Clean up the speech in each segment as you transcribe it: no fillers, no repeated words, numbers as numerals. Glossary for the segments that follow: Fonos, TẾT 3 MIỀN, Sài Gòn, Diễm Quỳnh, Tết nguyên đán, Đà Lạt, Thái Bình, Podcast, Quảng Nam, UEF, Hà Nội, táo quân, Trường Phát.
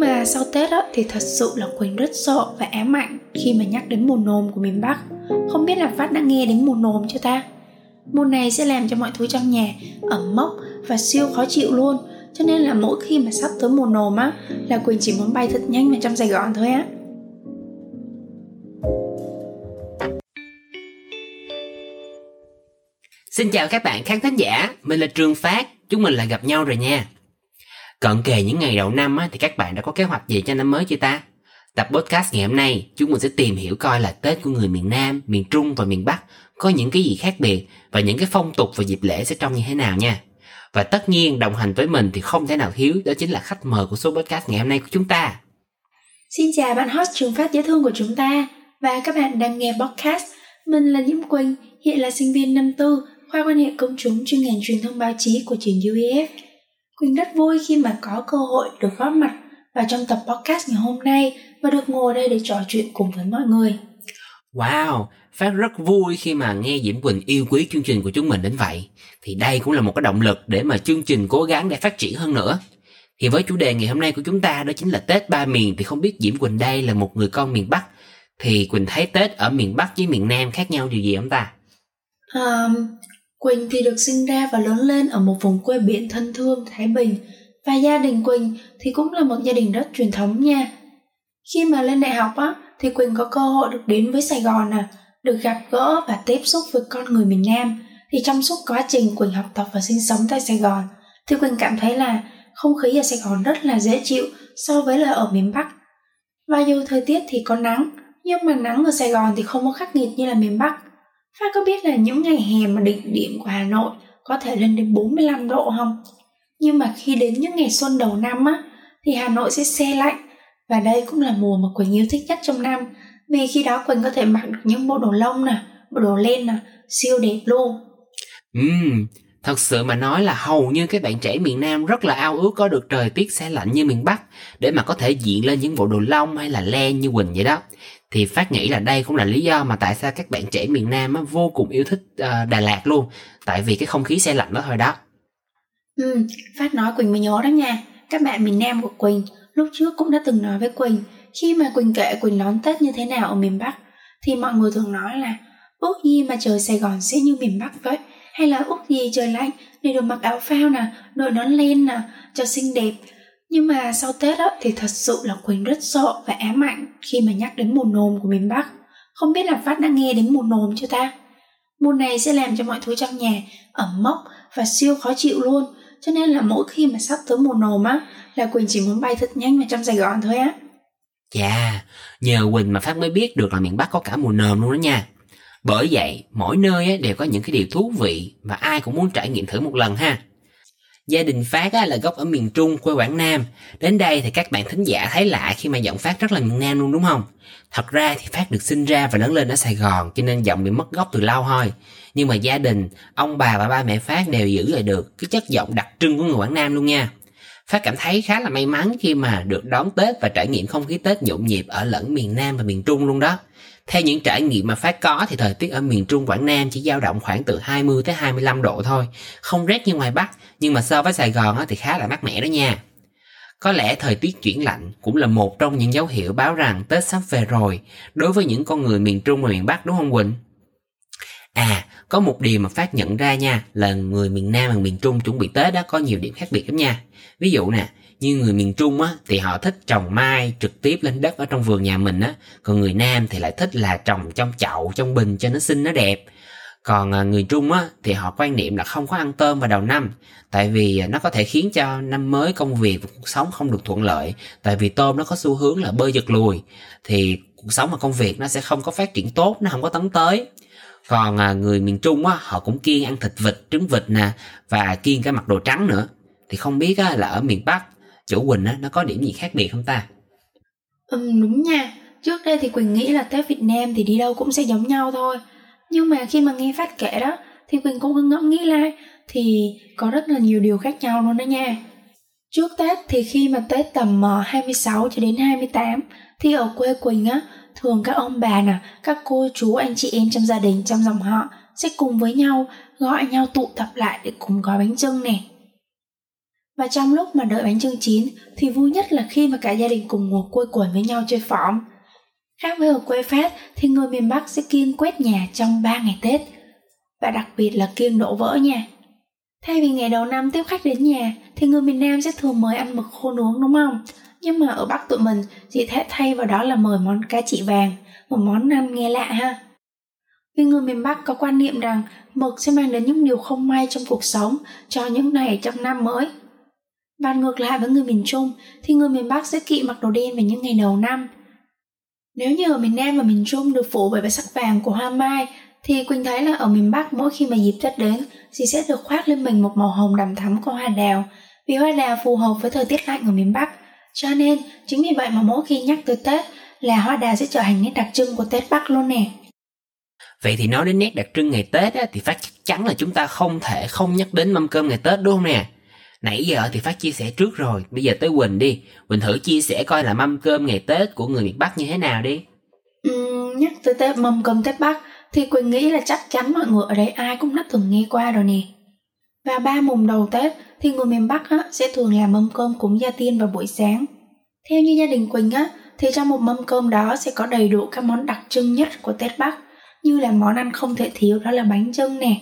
Nhưng mà sau Tết á, thì thật sự là Quỳnh rất sợ và ám ảnh khi mà nhắc đến mùa nồm của miền Bắc. Không biết là Phát đã nghe đến mùa nồm chưa ta? Mùa này sẽ làm cho mọi thứ trong nhà ẩm mốc và siêu khó chịu luôn. Cho nên là mỗi khi mà sắp tới mùa nồm á, là Quỳnh chỉ muốn bay thật nhanh vào trong Sài Gòn thôi á. Xin chào các bạn khán thính giả, mình là Trường Phát, chúng mình lại gặp nhau rồi nha. Cận kề những ngày đầu năm á, thì các bạn đã có kế hoạch gì cho năm mới chưa ta? Tập podcast ngày hôm nay, chúng mình sẽ tìm hiểu coi là Tết của người miền Nam, miền Trung và miền Bắc có những cái gì khác biệt và những cái phong tục và dịp lễ sẽ trông như thế nào nha. Và tất nhiên đồng hành với mình thì không thể nào thiếu, đó chính là khách mời của số podcast ngày hôm nay của chúng ta. Xin chào bạn host Trường Phát dễ thương của chúng ta và các bạn đang nghe podcast. Mình là Diễm Quỳnh, hiện là sinh viên năm tư, khoa quan hệ công chúng chuyên ngành truyền thông báo chí của trường UEF. Quỳnh rất vui khi mà có cơ hội được góp mặt vào trong tập podcast ngày hôm nay và được ngồi đây để trò chuyện cùng với mọi người. Wow, Phát rất vui khi mà nghe Diễm Quỳnh yêu quý chương trình của chúng mình đến vậy. Thì đây cũng là một cái động lực để mà chương trình cố gắng để phát triển hơn nữa. Thì với chủ đề ngày hôm nay của chúng ta đó chính là Tết ba miền, thì không biết Diễm Quỳnh đây là một người con miền Bắc. Thì Quỳnh thấy Tết ở miền Bắc với miền Nam khác nhau điều gì không ta? Quỳnh thì được sinh ra và lớn lên ở một vùng quê biển thân thương Thái Bình, và gia đình Quỳnh thì cũng là một gia đình rất truyền thống nha. Khi mà lên đại học á, thì Quỳnh có cơ hội được đến với Sài Gòn, được gặp gỡ và tiếp xúc với con người miền Nam. Thì trong suốt quá trình Quỳnh học tập và sinh sống tại Sài Gòn, thì Quỳnh cảm thấy là không khí ở Sài Gòn rất là dễ chịu so với là ở miền Bắc. Và dù thời tiết thì có nắng, nhưng mà nắng ở Sài Gòn thì không có khắc nghiệt như là miền Bắc. Phát có biết là những ngày hè mà đỉnh điểm của Hà Nội có thể lên đến 45 độ không? Nhưng mà khi đến những ngày xuân đầu năm á, thì Hà Nội sẽ se lạnh. Và đây cũng là mùa mà Quỳnh yêu thích nhất trong năm. Vì khi đó Quỳnh có thể mặc được những bộ đồ lông nè, bộ đồ len nè, siêu đẹp luôn. Thật sự mà nói là hầu như các bạn trẻ miền Nam rất là ao ước có được trời tiết se lạnh như miền Bắc, để mà có thể diện lên những bộ đồ lông hay là len như Quỳnh vậy đó. Thì Phát nghĩ là đây cũng là lý do mà tại sao các bạn trẻ miền Nam á, vô cùng yêu thích Đà Lạt luôn. Tại vì cái không khí se lạnh đó thôi đó. Phát nói Quỳnh mới nhớ đó nha. Các bạn miền Nam của Quỳnh lúc trước cũng đã từng nói với Quỳnh, khi mà Quỳnh kể Quỳnh đón Tết như thế nào ở miền Bắc, thì mọi người thường nói là ước gì mà trời Sài Gòn sẽ như miền Bắc vậy, hay là ước gì trời lạnh để được mặc áo phao nè, đội nón len nè, cho xinh đẹp. Nhưng mà sau Tết á, thì thật sự là Quỳnh rất sợ và ám ảnh khi mà nhắc đến mùa nồm của miền Bắc. Không biết là Phát đã nghe đến mùa nồm chưa ta? Mùa này sẽ làm cho mọi thứ trong nhà ẩm mốc và siêu khó chịu luôn. Cho nên là mỗi khi mà sắp tới mùa nồm á, là Quỳnh chỉ muốn bay thật nhanh vào trong Sài Gòn thôi á. Chà, nhờ Quỳnh mà Phát mới biết được là miền Bắc có cả mùa nồm luôn đó nha. Bởi vậy, mỗi nơi á, đều có những cái điều thú vị mà ai cũng muốn trải nghiệm thử một lần ha. Gia đình Phát á, là gốc ở miền Trung, quê Quảng Nam. Đến đây thì các bạn thính giả thấy lạ khi mà giọng Phát rất là miền Nam luôn đúng không? Thật ra thì Phát được sinh ra và lớn lên ở Sài Gòn, cho nên giọng bị mất gốc từ lâu thôi. Nhưng mà gia đình, ông bà và ba mẹ Phát đều giữ lại được cái chất giọng đặc trưng của người Quảng Nam luôn nha. Phát cảm thấy khá là may mắn khi mà được đón Tết và trải nghiệm không khí Tết nhộn nhịp ở lẫn miền Nam và miền Trung luôn đó. Theo những trải nghiệm mà Phát có thì thời tiết ở miền Trung Quảng Nam chỉ dao động khoảng từ 20 tới 25 độ thôi, không rét như ngoài Bắc, nhưng mà so với Sài Gòn thì khá là mát mẻ đó nha. Có lẽ thời tiết chuyển lạnh cũng là một trong những dấu hiệu báo rằng Tết sắp về rồi đối với những con người miền Trung và miền Bắc đúng không Quỳnh? À, có một điều mà Phát nhận ra nha, là người miền Nam và miền Trung chuẩn bị Tết đó có nhiều điểm khác biệt lắm nha. Ví dụ nè, như người miền Trung á, thì họ thích trồng mai trực tiếp lên đất ở trong vườn nhà mình á. Còn người Nam thì lại thích là trồng trong chậu, trong bình cho nó xinh nó đẹp. Còn người Trung á, thì họ quan niệm là không có ăn tôm vào đầu năm, tại vì nó có thể khiến cho năm mới công việc và cuộc sống không được thuận lợi. Tại vì tôm nó có xu hướng là bơi giật lùi, thì cuộc sống và công việc nó sẽ không có phát triển tốt, nó không có tấn tới. Còn người miền Trung á, họ cũng kiêng ăn thịt vịt, trứng vịt nè, và kiêng cả mặc đồ trắng nữa. Thì không biết á, là ở miền Bắc chỗ Quỳnh á, nó có điểm gì khác biệt không ta? Đúng nha. Trước đây thì Quỳnh nghĩ là Tết Việt Nam thì đi đâu cũng sẽ giống nhau thôi. Nhưng mà khi mà nghe Phát kể đó, thì Quỳnh cũng ngẫm nghĩ lại, thì có rất là nhiều điều khác nhau luôn đó nha. Trước Tết thì khi mà Tết tầm 26 cho đến 28, thì ở quê Quỳnh á, thường các ông bà nè, các cô chú anh chị em trong gia đình, trong dòng họ sẽ cùng với nhau, gọi nhau tụ tập lại để cùng gói bánh chưng nè. Và trong lúc mà đợi bánh chưng chín thì vui nhất là khi mà cả gia đình cùng ngồi quây quần với nhau chơi phỏng. Khác với ở quê Phát thì người miền Bắc sẽ kiêng quét nhà trong 3 ngày Tết, và đặc biệt là kiêng đổ vỡ nhà. Thay vì ngày đầu năm tiếp khách đến nhà thì người miền Nam sẽ thường mời ăn mực khô nướng, đúng không? Nhưng mà ở Bắc tụi mình chỉ thay vào đó là mời món cá chỉ vàng, một món ăn nghe lạ ha. Vì người miền Bắc có quan niệm rằng mực sẽ mang đến những điều không may trong cuộc sống cho những ngày trong năm mới. Và ngược lại với người miền Trung thì người miền Bắc sẽ kỵ mặc đồ đen vào những ngày đầu năm. Nếu như ở miền Nam và miền Trung được phủ bởi sắc vàng của hoa mai, thì Quỳnh thấy là ở miền Bắc mỗi khi mà dịp Tết đến thì sẽ được khoác lên mình một màu hồng đằm thắm của hoa đào, vì hoa đào phù hợp với thời tiết lạnh ở miền Bắc. Cho nên chính vì vậy mà mỗi khi nhắc tới Tết là hoa đào sẽ trở thành nét đặc trưng của Tết Bắc luôn nè. Vậy thì nói đến nét đặc trưng ngày Tết á, thì Phát chắc chắn là chúng ta không thể không nhắc đến mâm cơm ngày Tết, đúng không nè? Nãy giờ thì Phát chia sẻ trước rồi, bây giờ tới Quỳnh đi. Quỳnh thử chia sẻ coi là mâm cơm ngày Tết của người miền Bắc như thế nào đi. Nhắc tới mâm cơm Tết Bắc thì Quỳnh nghĩ là chắc chắn mọi người ở đây ai cũng đã từng nghe qua rồi nè. Và 3 mùng đầu Tết thì người miền Bắc á, sẽ thường làm mâm cơm cúng gia tiên vào buổi sáng. Theo như gia đình Quỳnh á, thì trong một mâm cơm đó sẽ có đầy đủ các món đặc trưng nhất của Tết Bắc, như là món ăn không thể thiếu đó là bánh chưng nè,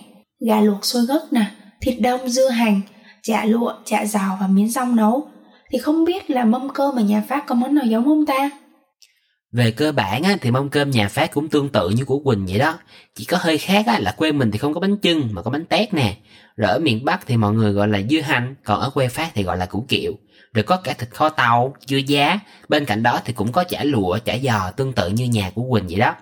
gà luộc xôi gấc nè, thịt đông, dưa hành, chả lụa, chả giò và miến rong nấu. Thì không biết là mâm cơm ở nhà Phát có món nào giống không ta? Về cơ bản á, thì mâm cơm nhà Phát cũng tương tự như của Quỳnh vậy đó. Chỉ có hơi khác á, là quê mình thì không có bánh chưng mà có bánh tét nè. Rồi ở miền Bắc thì mọi người gọi là dưa hành, còn ở quê Phát thì gọi là củ kiệu. Rồi có cả thịt kho tàu, dưa giá. Bên cạnh đó thì cũng có chả lụa, chả giò tương tự như nhà của Quỳnh vậy đó.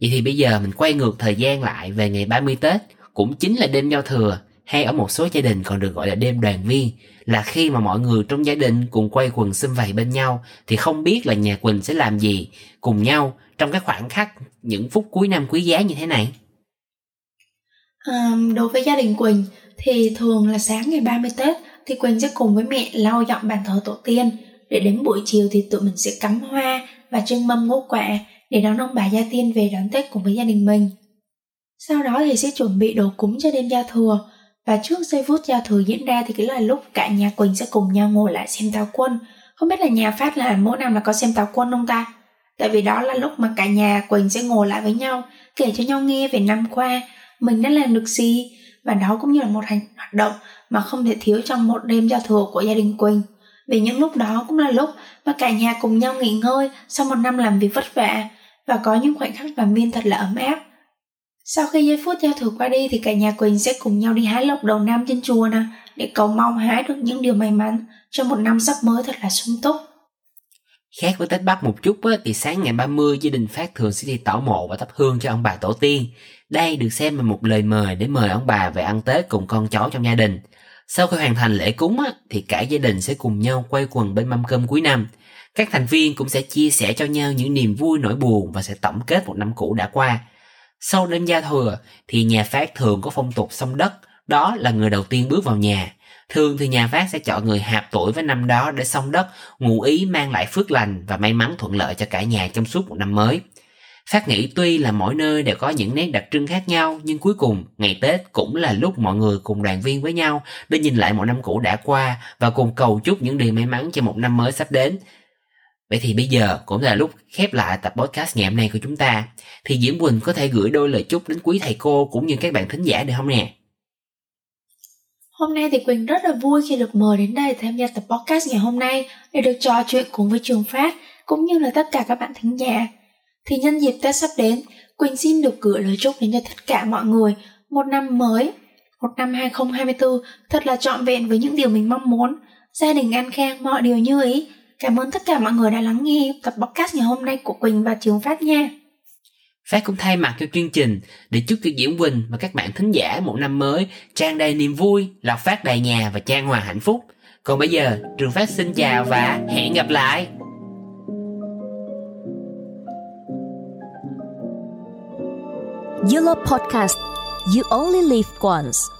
Vậy thì bây giờ mình quay ngược thời gian lại về ngày 30 Tết, cũng chính là đêm giao thừa, hay ở một số gia đình còn được gọi là đêm đoàn viên, là khi mà mọi người trong gia đình cùng quay quần sum vầy bên nhau, thì không biết là nhà Quỳnh sẽ làm gì cùng nhau trong cái khoảng khắc những phút cuối năm quý giá như thế này. Đối với gia đình Quỳnh thì thường là sáng ngày 30 Tết thì Quỳnh sẽ cùng với mẹ lau dọn bàn thờ tổ tiên, để đến buổi chiều thì tụi mình sẽ cắm hoa và trưng mâm ngũ quả để đón ông bà gia tiên về đón Tết cùng với gia đình mình. Sau đó thì sẽ chuẩn bị đồ cúng cho đêm giao thừa. Và trước giây phút giao thừa diễn ra thì cái là lúc cả nhà Quỳnh sẽ cùng nhau ngồi lại xem Táo Quân. Không biết là nhà Phát là mỗi năm là có xem Táo Quân không ta? Tại vì đó là lúc mà cả nhà Quỳnh sẽ ngồi lại với nhau, kể cho nhau nghe về năm qua mình đã làm được gì. Và đó cũng như là một hoạt động mà không thể thiếu trong một đêm giao thừa của gia đình Quỳnh. Vì những lúc đó cũng là lúc mà cả nhà cùng nhau nghỉ ngơi sau một năm làm việc vất vả, và có những khoảnh khắc đoàn viên thật là ấm áp. Sau khi giây phút giao thừa qua đi thì cả nhà Quỳnh sẽ cùng nhau đi hái lộc đầu năm trên chùa nè, để cầu mong hái được những điều may mắn cho một năm sắp mới thật là sung túc. Khác với Tết Bắc một chút thì sáng ngày 30 gia đình Phát thường sẽ đi tảo mộ và thắp hương cho ông bà tổ tiên. Đây được xem là một lời mời để mời ông bà về ăn Tết cùng con cháu trong gia đình. Sau khi hoàn thành lễ cúng thì cả gia đình sẽ cùng nhau quây quần bên mâm cơm cuối năm. Các thành viên cũng sẽ chia sẻ cho nhau những niềm vui nỗi buồn và sẽ tổng kết một năm cũ đã qua. Sau đêm giao thừa thì nhà Phát thường có phong tục xông đất, đó là người đầu tiên bước vào nhà. Thường thì nhà Phát sẽ chọn người hạp tuổi với năm đó để xông đất, ngụ ý mang lại phước lành và may mắn thuận lợi cho cả nhà trong suốt một năm mới. Phát nghĩ tuy là mỗi nơi đều có những nét đặc trưng khác nhau, nhưng cuối cùng ngày Tết cũng là lúc mọi người cùng đoàn viên với nhau để nhìn lại một năm cũ đã qua và cùng cầu chúc những điều may mắn cho một năm mới sắp đến. Vậy thì bây giờ cũng là lúc khép lại tập podcast ngày hôm nay của chúng ta. Thì Diễm Quỳnh có thể gửi đôi lời chúc đến quý thầy cô cũng như các bạn thính giả được không nè? Hôm nay thì Quỳnh rất là vui khi được mời đến đây tham gia tập podcast ngày hôm nay để được trò chuyện cùng với Trường Phát cũng như là tất cả các bạn thính giả. Thì nhân dịp Tết sắp đến, Quỳnh xin được gửi lời chúc đến cho tất cả mọi người một năm mới, một năm 2024 thật là trọn vẹn với những điều mình mong muốn, gia đình an khang, mọi điều như ý. Cảm ơn tất cả mọi người đã lắng nghe tập podcast ngày hôm nay của Quỳnh và Trường Phát nha. Phát cũng thay mặt cho chương trình để chúc cho Diễm Quỳnh và các bạn thính giả một năm mới tràn đầy niềm vui, lộc phát đầy nhà và chan hòa hạnh phúc. Còn bây giờ, Trường Phát xin chào và hẹn gặp lại. You love podcast, you only live once.